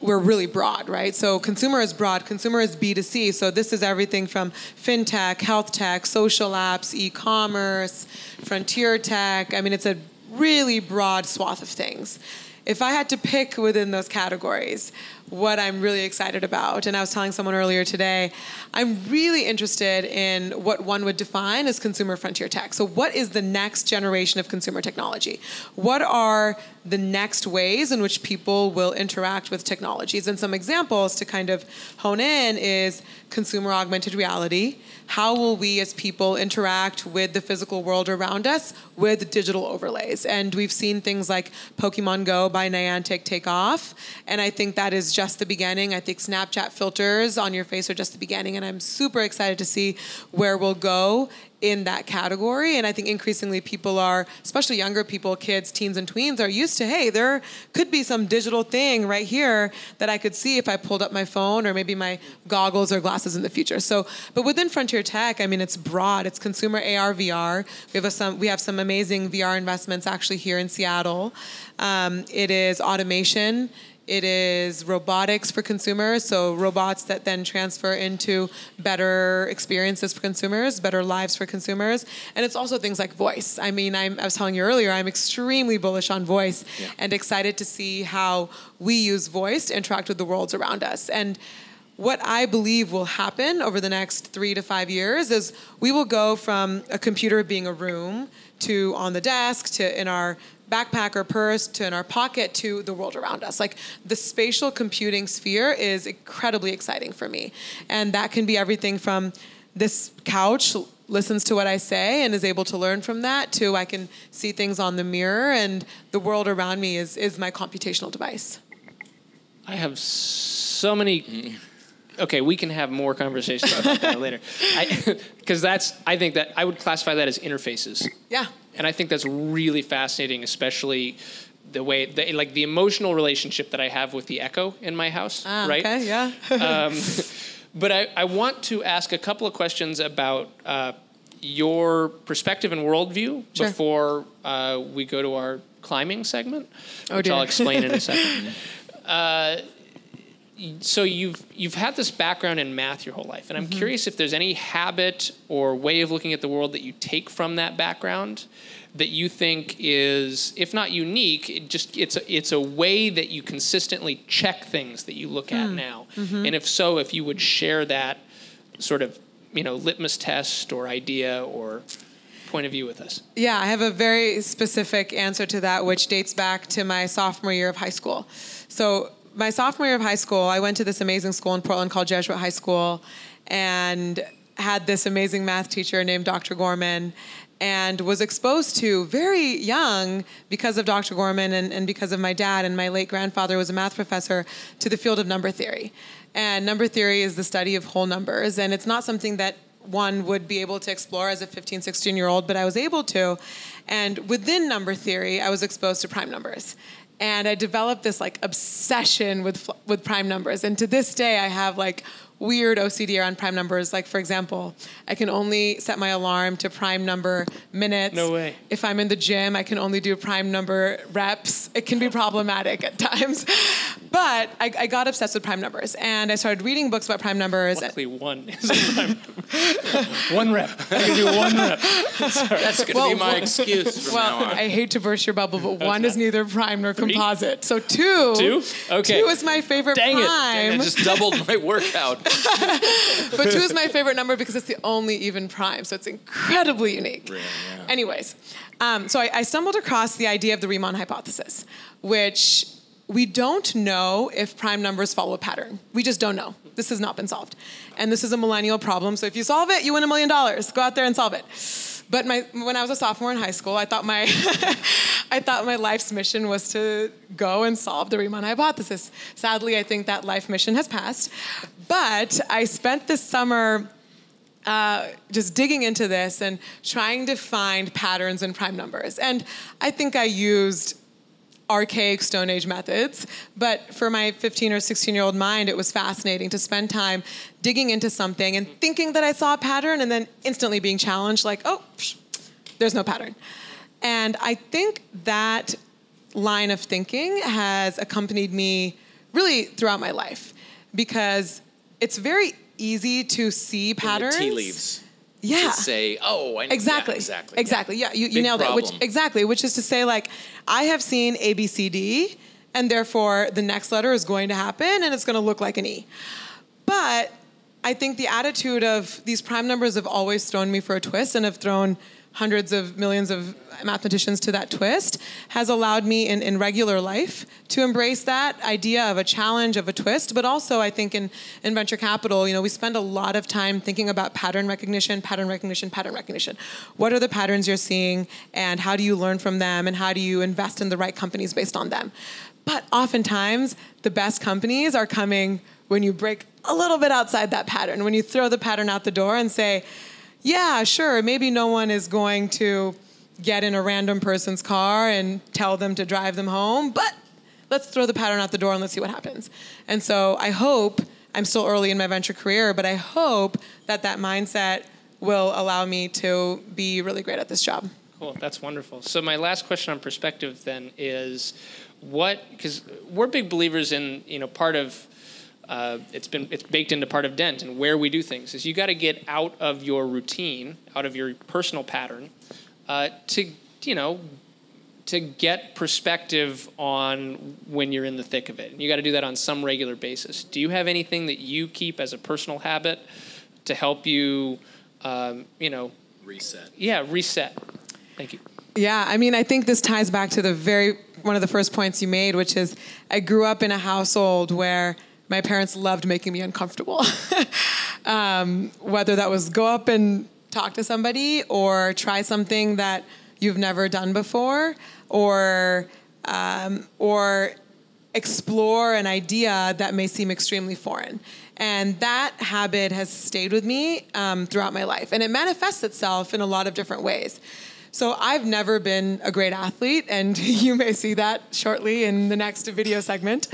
we're really broad, right? So consumer is broad. Consumer is B2C. So this is everything from fintech, health tech, social apps, e-commerce, frontier tech. I mean, it's a really broad swath of things. If I had to pick within those categories what I'm really excited about, and I was telling someone earlier today, I'm really interested in what one would define as consumer frontier tech. So what is the next generation of consumer technology? What are the next ways in which people will interact with technologies? And some examples to kind of hone in is consumer augmented reality. How will we as people interact with the physical world around us with digital overlays? And we've seen things like Pokemon Go by Niantic take off. And I think that is just the beginning. I think Snapchat filters on your face are just the beginning. And I'm super excited to see where we'll go in that category. And I think increasingly people are, especially younger people, kids, teens, and tweens, are used to, hey, there could be some digital thing right here that I could see if I pulled up my phone or maybe my goggles or glasses in the future. So, but within frontier tech, I mean, it's broad. It's consumer AR, VR. We have some amazing VR investments actually here in Seattle. It is automation. It is robotics for consumers, so robots that then transfer into better experiences for consumers, better lives for consumers. And it's also things like voice. I mean, I was telling you earlier, I'm extremely bullish on voice and excited to see how we use voice to interact with the worlds around us. And what I believe will happen over the next 3 to 5 years is we will go from a computer being a room to on the desk to in our backpack or purse to in our pocket to the world around us. Like the spatial computing sphere is incredibly exciting for me. And that can be everything from this couch listens to what I say and is able to learn from that to I can see things on the mirror and the world around me is my computational device. I have so many... Okay, we can have more conversations about that later. Because I think that I would classify that as interfaces. Yeah. And I think that's really fascinating, especially the way, the emotional relationship that I have with the Echo in my house, right? Okay, yeah. But I want to ask a couple of questions about your perspective and worldview before we go to our climbing segment, which I'll explain in a second. So you've had this background in math your whole life, and I'm curious if there's any habit or way of looking at the world that you take from that background that you think is, if not unique, it's a way that you consistently check things that you look at now. Mm-hmm. And if so, if you would share that sort of, litmus test or idea or point of view with us. Yeah, I have a very specific answer to that, which dates back to my sophomore year of high school. So my sophomore year of high school, I went to this amazing school in Portland called Jesuit High School and had this amazing math teacher named Dr. Gorman and was exposed to very young, because of Dr. Gorman and because of my dad and my late grandfather was a math professor, to the field of number theory. And number theory is the study of whole numbers. And it's not something that one would be able to explore as a 15, 16-year-old, but I was able to. And within number theory, I was exposed to prime numbers. And I developed this obsession with prime numbers. And to this day, I have weird OCD around prime numbers. Like for example, I can only set my alarm to prime number minutes. No way. If I'm in the gym, I can only do prime number reps. It can be problematic at times. But I got obsessed with prime numbers. And I started reading books about prime numbers. Luckily one is a prime number. One rep. I can do one rep. Sorry. That's going to be my excuse from now on. I hate to burst your bubble, but one is neither prime nor composite. So two. Two? Okay. Two is my favorite prime. Dang it. I just doubled my workout. But two is my favorite number because it's the only even prime. So it's incredibly unique. Yeah, yeah. Anyways, so I stumbled across the idea of the Riemann hypothesis, which we don't know if prime numbers follow a pattern. We just don't know. This has not been solved. And this is a millennial problem. So if you solve it, you win $1 million. Go out there and solve it. But when I was a sophomore in high school, I thought my life's mission was to go and solve the Riemann hypothesis. Sadly, I think that life mission has passed. But I spent this summer just digging into this and trying to find patterns in prime numbers. And I think I used archaic Stone Age methods. But for my 15 or 16-year-old mind, it was fascinating to spend time digging into something and thinking that I saw a pattern and then instantly being challenged like, oh, there's no pattern. And I think that line of thinking has accompanied me really throughout my life because it's very easy to see patterns. In the tea leaves. Yeah. To say, oh, I know. Exactly. Yeah, exactly. Exactly. Yeah, you nailed it. Which is to say, like, I have seen A, B, C, D, and therefore the next letter is going to happen, and it's going to look like an E. But I think the attitude of these prime numbers have always thrown me for a twist and have thrown hundreds of millions of mathematicians to that twist has allowed me in regular life to embrace that idea of a challenge, of a twist, but also I think in venture capital, you know, we spend a lot of time thinking about pattern recognition, pattern recognition, pattern recognition. What are the patterns you're seeing and how do you learn from them and how do you invest in the right companies based on them? But oftentimes the best companies are coming when you break a little bit outside that pattern, when you throw the pattern out the door and say, yeah, sure, maybe no one is going to get in a random person's car and tell them to drive them home, but let's throw the pattern out the door and let's see what happens. And so I hope, I'm still early in my venture career, but I hope that that mindset will allow me to be really great at this job. Cool, that's wonderful. So my last question on perspective then is what, because we're big believers in, you know, part of, it's baked into part of Dent and where we do things is you got to get out of your routine, out of your personal pattern, to get perspective on when you're in the thick of it. And you got to do that on some regular basis. Do you have anything that you keep as a personal habit to help you, reset? Yeah, reset. Thank you. Yeah, I mean, I think this ties back to one of the first points you made, which is I grew up in a household where my parents loved making me uncomfortable, whether that was go up and talk to somebody or try something that you've never done before or explore an idea that may seem extremely foreign. And that habit has stayed with me throughout my life. And it manifests itself in a lot of different ways. So I've never been a great athlete, and you may see that shortly in the next video segment.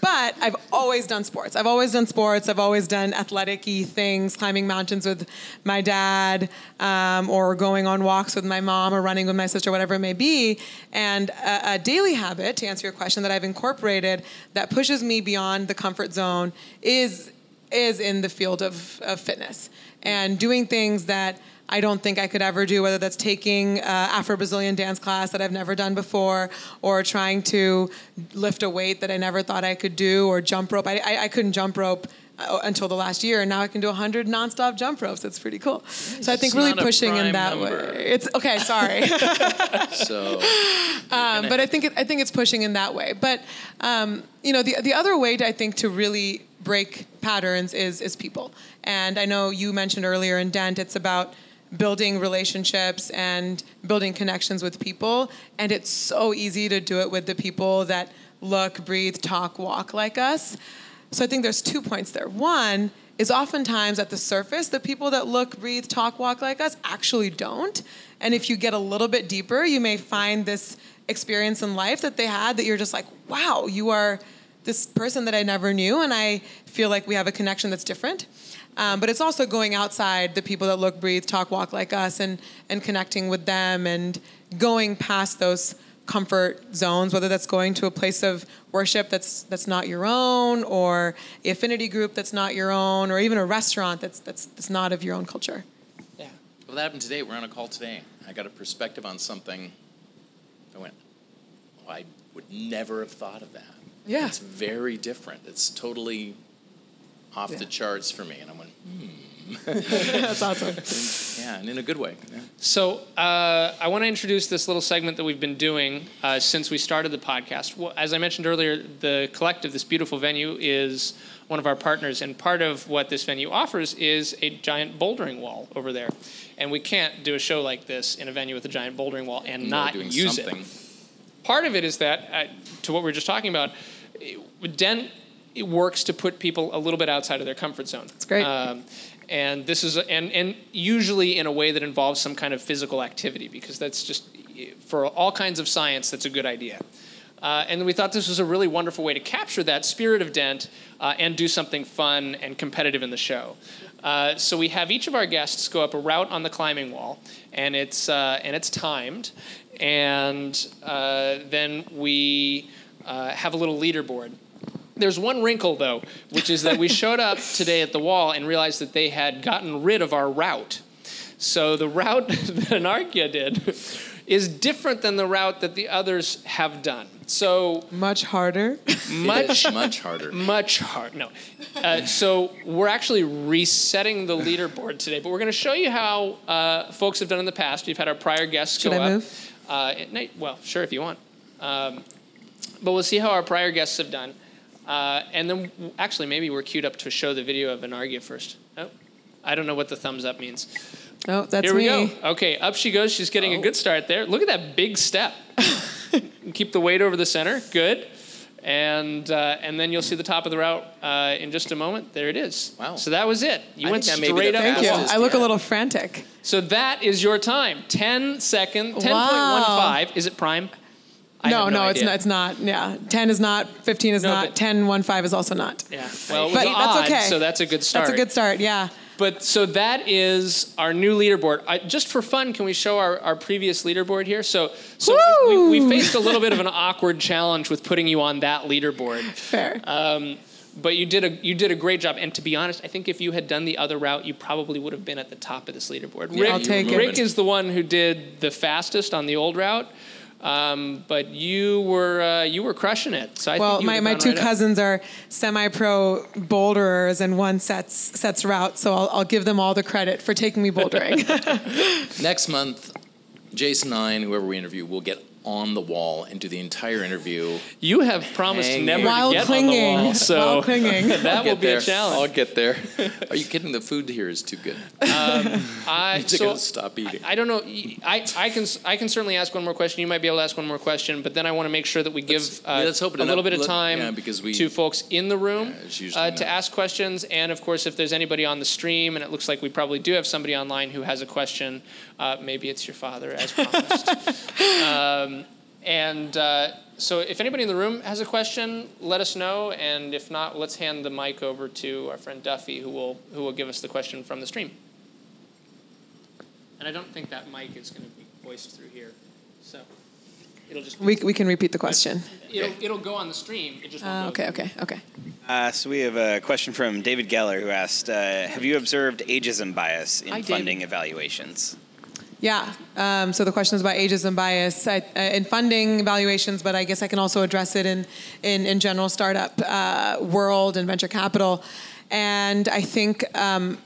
But I've always done sports. I've always done sports. I've always done athletic-y things, climbing mountains with my dad, or going on walks with my mom, or running with my sister, whatever it may be. And a daily habit, to answer your question, that I've incorporated that pushes me beyond the comfort zone is in the field of fitness and doing things that I don't think I could ever do, whether that's taking Afro-Brazilian dance class that I've never done before, or trying to lift a weight that I never thought I could do, or jump rope. I couldn't jump rope until the last year, and now I can do 100 nonstop jump ropes. It's pretty cool. So I think really pushing in that way. It's okay. Sorry. But I think it's pushing in that way. But the other way to, I think, to really break patterns is people. And I know you mentioned earlier in Dent, it's about building relationships and building connections with people. And it's so easy to do it with the people that look, breathe, talk, walk like us. So I think there's 2 points there. One is oftentimes at the surface, the people that look, breathe, talk, walk like us actually don't. And if you get a little bit deeper, you may find this experience in life that they had that you're just like, wow, you are this person that I never knew, and I feel like we have a connection that's different. But it's also going outside the people that look, breathe, talk, walk like us and connecting with them and going past those comfort zones, whether that's going to a place of worship that's not your own, or the affinity group that's not your own, or even a restaurant that's not of your own culture. Yeah. Well, that happened today. We're on a call today. I got a perspective on something. I went, oh, I would never have thought of that. Yeah. It's very different. It's totally off the charts for me, and I went, That's awesome. Yeah, and in a good way. Yeah. So I want to introduce this little segment that we've been doing since we started the podcast. Well, as I mentioned earlier, The Collective, this beautiful venue, is one of our partners, and part of what this venue offers is a giant bouldering wall over there. And we can't do a show like this in a venue with a giant bouldering wall and not use something. Part of it is that, to what we were just talking about, Dent it works to put people a little bit outside of their comfort zone. That's great. And this is, and usually in a way that involves some kind of physical activity, because that's just, for all kinds of science, that's a good idea. And we thought this was a really wonderful way to capture that spirit of Dent and do something fun and competitive in the show. So we have each of our guests go up a route on the climbing wall, and it's timed. And then we have a little leaderboard. There's one wrinkle, though, which is that we showed up today at the wall and realized that they had gotten rid of our route. So the route that Anarghya did is different than the route that the others have done. So much harder. Much harder. No. So we're actually resetting the leaderboard today, but we're going to show you how folks have done in the past. We've had our prior guests go up. Should I move? At night. Well, sure, if you want. But we'll see how our prior guests have done. And then, actually, maybe we're queued up to show the video of Anarghya first. Oh, I don't know what the thumbs up means. Oh, that's me. Here we go. Okay, up she goes. She's getting a good start there. Look at that big step. Keep the weight over the center. Good. And then you'll see the top of the route in just a moment. There it is. Wow. So that was it. You went straight up. Thank you. I look a little frantic. So that is your time. 10 seconds. 10.15. Is it prime? No, it's not. Yeah, 10 is not. 15 is not. 10.15 is also not. Yeah. Well, but that's okay. So that's a good start. That's a good start. Yeah. But so that is our new leaderboard. Just for fun, can we show our previous leaderboard here? So we faced a little bit of an awkward challenge with putting you on that leaderboard. Fair. But you did a great job. And to be honest, I think if you had done the other route, you probably would have been at the top of this leaderboard. Yeah, I'll take it. Rick is the one who did the fastest on the old route. But you were crushing it. So my two cousins are semi-pro boulderers, and one sets routes. So I'll give them all the credit for taking me bouldering. Next month, Jason and I, whoever we interview, will get on the wall and do the entire interview. You have promised never to get on the wall, so that will be a challenge. I'll get there. Are you kidding? The food here is too good. I'm just gonna stop eating. I don't know. I can certainly ask one more question. You might be able to ask one more question, but then I want to make sure that we give a little bit of time to folks in the room to ask questions. And of course, if there's anybody on the stream, and it looks like we probably do have somebody online who has a question, maybe it's your father, as promised. So if anybody in the room has a question, let us know. And if not, let's hand the mic over to our friend Duffy, who will give us the question from the stream. And I don't think that mic is going to be voiced through here. So it'll just be we can repeat the question. It'll go on the stream. It just won't go. Okay. So we have a question from David Geller, who asked, have you observed ageism bias in funding evaluations? Yeah, so the question is about ageism bias in funding evaluations, but I guess I can also address it in general startup world and venture capital. And I think the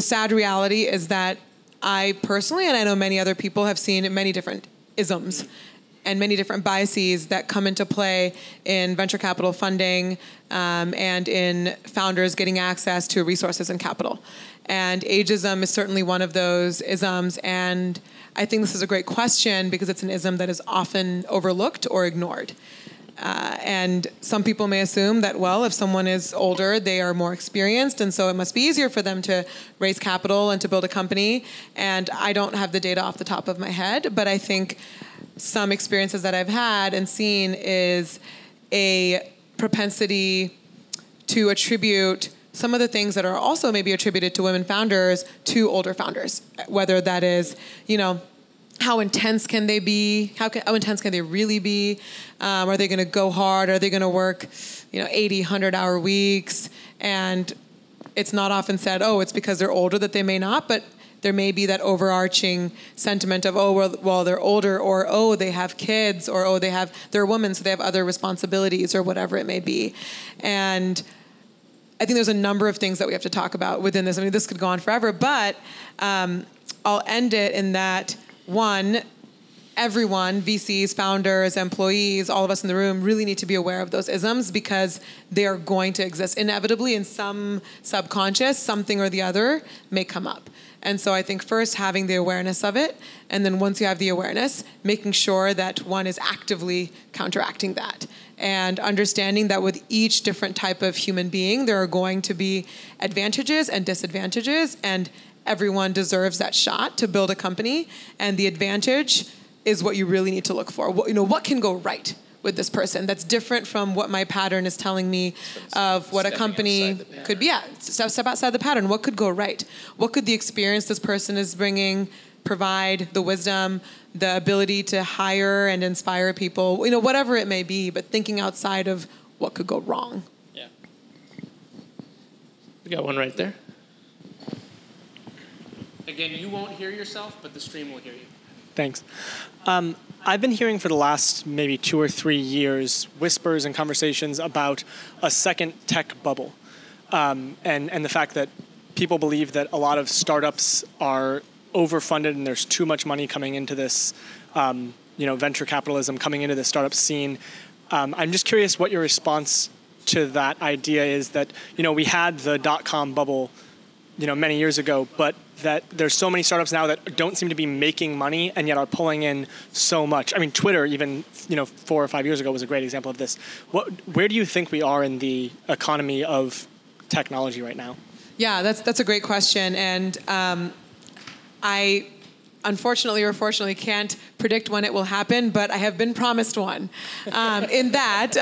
sad reality is that I personally, and I know many other people, have seen many different isms and many different biases that come into play in venture capital funding and in founders getting access to resources and capital. And ageism is certainly one of those isms. And I think this is a great question because it's an ism that is often overlooked or ignored. And some people may assume that, well, if someone is older, they are more experienced. And so it must be easier for them to raise capital and to build a company. And I don't have the data off the top of my head, but I think some experiences that I've had and seen is a propensity to attribute some of the things that are also maybe attributed to women founders to older founders, whether that is, how intense can they be? How intense can they really be? Are they going to go hard? Are they going to work, 80, 100-hour weeks? And it's not often said, it's because they're older that they may not, but there may be that overarching sentiment of, they're older, or, they have kids, or, they're a woman, so they have other responsibilities, or whatever it may be. And I think there's a number of things that we have to talk about within this. I mean, this could go on forever, but I'll end it in that, one, everyone, VCs, founders, employees, all of us in the room really need to be aware of those isms because they are going to exist. Inevitably, in some subconscious, something or the other may come up. And so I think first having the awareness of it, and then once you have the awareness, making sure that one is actively counteracting that. And understanding that with each different type of human being, there are going to be advantages and disadvantages, and everyone deserves that shot to build a company. And the advantage is what you really need to look for. What can go right? with this person that's different from what my pattern is telling me of what a company could be. Yeah, step outside the pattern. What could go right? What could the experience this person is bringing provide, the wisdom, the ability to hire and inspire people, you know, whatever it may be, but thinking outside of what could go wrong. Yeah. We got one right there. Again, you won't hear yourself, but the stream will hear you. Thanks. I've been hearing for the last maybe 2 or 3 years whispers and conversations about a second tech bubble, and the fact that people believe that a lot of startups are overfunded and there's too much money coming into this, venture capitalism coming into the startup scene. I'm just curious what your response to that idea is that, you know, we had the dot-com bubble, you know, many years ago, but that there's so many startups now that don't seem to be making money and yet are pulling in so much. I mean, Twitter even, 4 or 5 years ago was a great example of this. Where do you think we are in the economy of technology right now? Yeah, that's a great question. And I unfortunately or fortunately can't predict when it will happen, but I have been promised one. In that,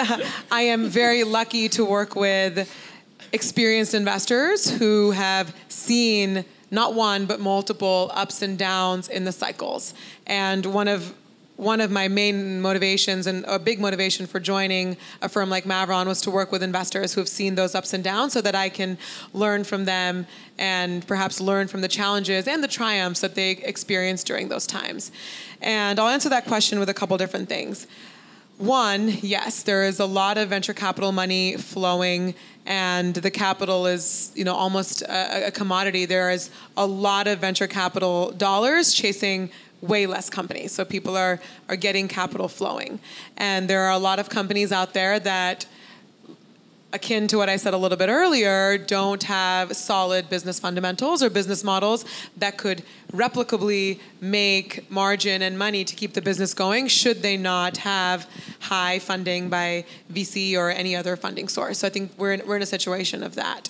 I am very lucky to work with experienced investors who have seen not one, but multiple ups and downs in the cycles. And one of my main motivations and a big motivation for joining a firm like Maveron was to work with investors who have seen those ups and downs so that I can learn from them and perhaps learn from the challenges and the triumphs that they experienced during those times. And I'll answer that question with a couple different things. One, yes, there is a lot of venture capital money flowing, and the capital is, almost a commodity. There is a lot of venture capital dollars chasing way less companies. So people are getting capital flowing. And there are a lot of companies out there that, akin to what I said a little bit earlier, don't have solid business fundamentals or business models that could replicably make margin and money to keep the business going should they not have high funding by VC or any other funding source. So I think we're in a situation of that.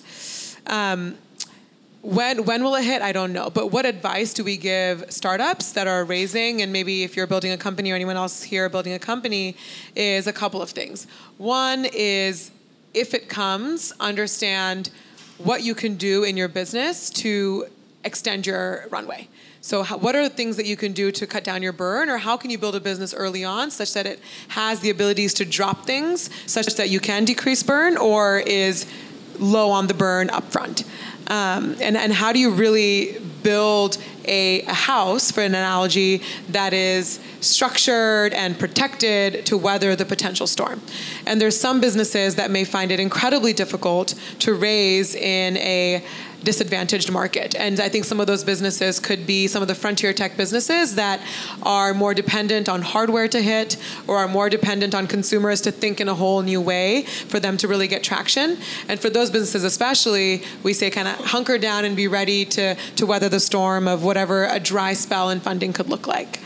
When will it hit? I don't know. But what advice do we give startups that are raising, and maybe if you're building a company or anyone else here building a company, is a couple of things. One is, if it comes, understand what you can do in your business to extend your runway. So what are the things that you can do to cut down your burn, or how can you build a business early on such that it has the abilities to drop things such that you can decrease burn, or is low on the burn up front? And how do you really build a house, for an analogy, that is structured and protected to weather the potential storm? And there's some businesses that may find it incredibly difficult to raise in a disadvantaged market. And I think some of those businesses could be some of the frontier tech businesses that are more dependent on hardware to hit, or are more dependent on consumers to think in a whole new way for them to really get traction. And for those businesses especially, we say kind of hunker down and be ready to weather the storm of whatever a dry spell in funding could look like.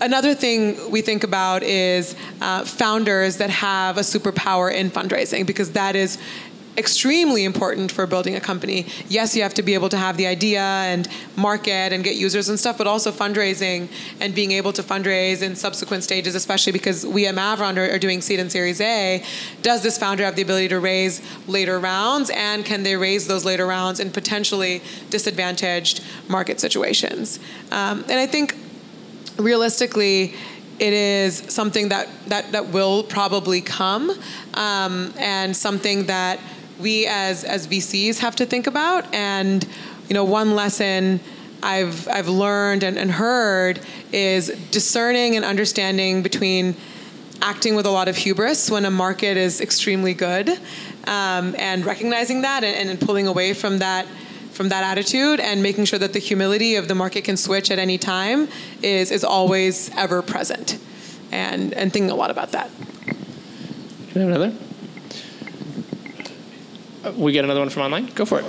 Another thing we think about is founders that have a superpower in fundraising, because that is extremely important for building a company. Yes, you have to be able to have the idea and market and get users and stuff, but also fundraising and being able to fundraise in subsequent stages, especially because we at Maveron are doing seed and Series A. Does this founder have the ability to raise later rounds, and can they raise those later rounds in potentially disadvantaged market situations? And I think realistically, it is something that will probably come, and something that we as VCs have to think about. And one lesson I've learned and heard is discerning and understanding between acting with a lot of hubris when a market is extremely good, and recognizing that and pulling away from that attitude, and making sure that the humility of the market can switch at any time is always ever present, and thinking a lot about that. Can I have another? We get another one from online? Go for it.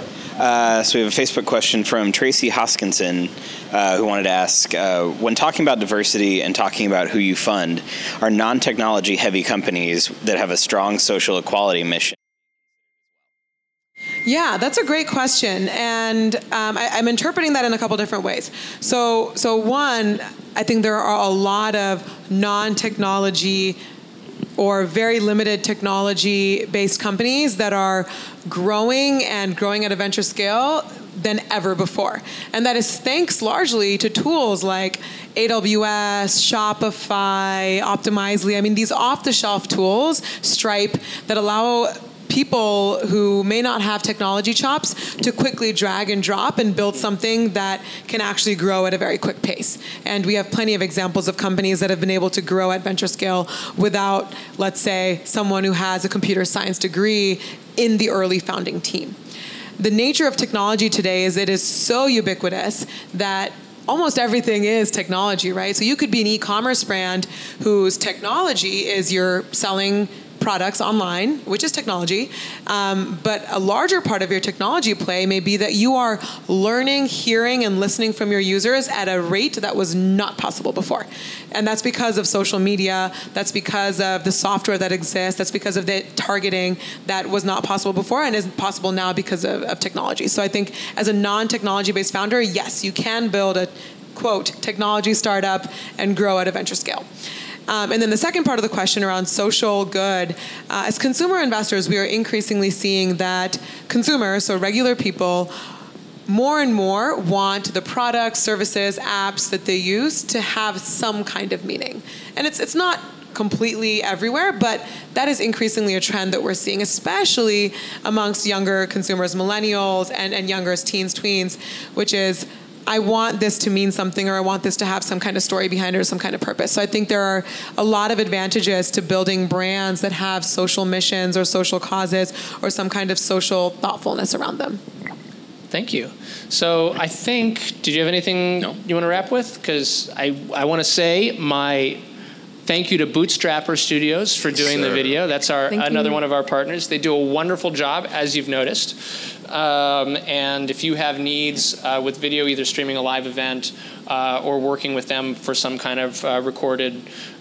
So we have a Facebook question from Tracy Hoskinson, who wanted to ask, when talking about diversity and talking about who you fund, are non-technology heavy companies that have a strong social equality mission? Yeah, that's a great question, and I'm interpreting that in a couple different ways. So one, I think there are a lot of non-technology or very limited technology-based companies that are growing and growing at a venture scale than ever before. And that is thanks largely to tools like AWS, Shopify, Optimizely. I mean, these off-the-shelf tools, Stripe, that allow people who may not have technology chops to quickly drag and drop and build something that can actually grow at a very quick pace. And we have plenty of examples of companies that have been able to grow at venture scale without, let's say, someone who has a computer science degree in the early founding team. The nature of technology today is it is so ubiquitous that almost everything is technology, right? So you could be an e-commerce brand whose technology is you're selling products online, which is technology, but a larger part of your technology play may be that you are learning, hearing, and listening from your users at a rate that was not possible before. And that's because of social media, that's because of the software that exists, that's because of the targeting that was not possible before and isn't possible now because of technology. So I think as a non-technology-based founder, yes, you can build a, quote, technology startup and grow at a venture scale. And then the second part of the question around social good, as consumer investors, we are increasingly seeing that consumers, so regular people, more and more want the products, services, apps that they use to have some kind of meaning. And it's not completely everywhere, but that is increasingly a trend that we're seeing, especially amongst younger consumers, millennials, and younger teens, tweens, which is, I want this to mean something, or I want this to have some kind of story behind it or some kind of purpose. So I think there are a lot of advantages to building brands that have social missions or social causes or some kind of social thoughtfulness around them. Thank you. So I think, did you have anything you want to wrap with? Because I want to say my thank you to Bootstrapper Studios for doing the video. That's another one of our partners. They do a wonderful job, as you've noticed. And if you have needs with video, either streaming a live event or working with them for some kind of recorded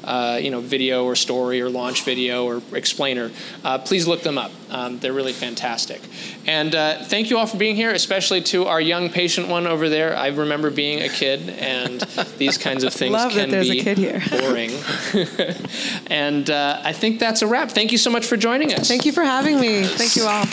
video or story or launch video or explainer, please look them up. They're really fantastic. And thank you all for being here, especially to our young patient one over there. I remember being a kid, and these kinds of things can be a kid here. Boring. And I think that's a wrap. Thank you so much for joining us. Thank you for having me. Thank you all.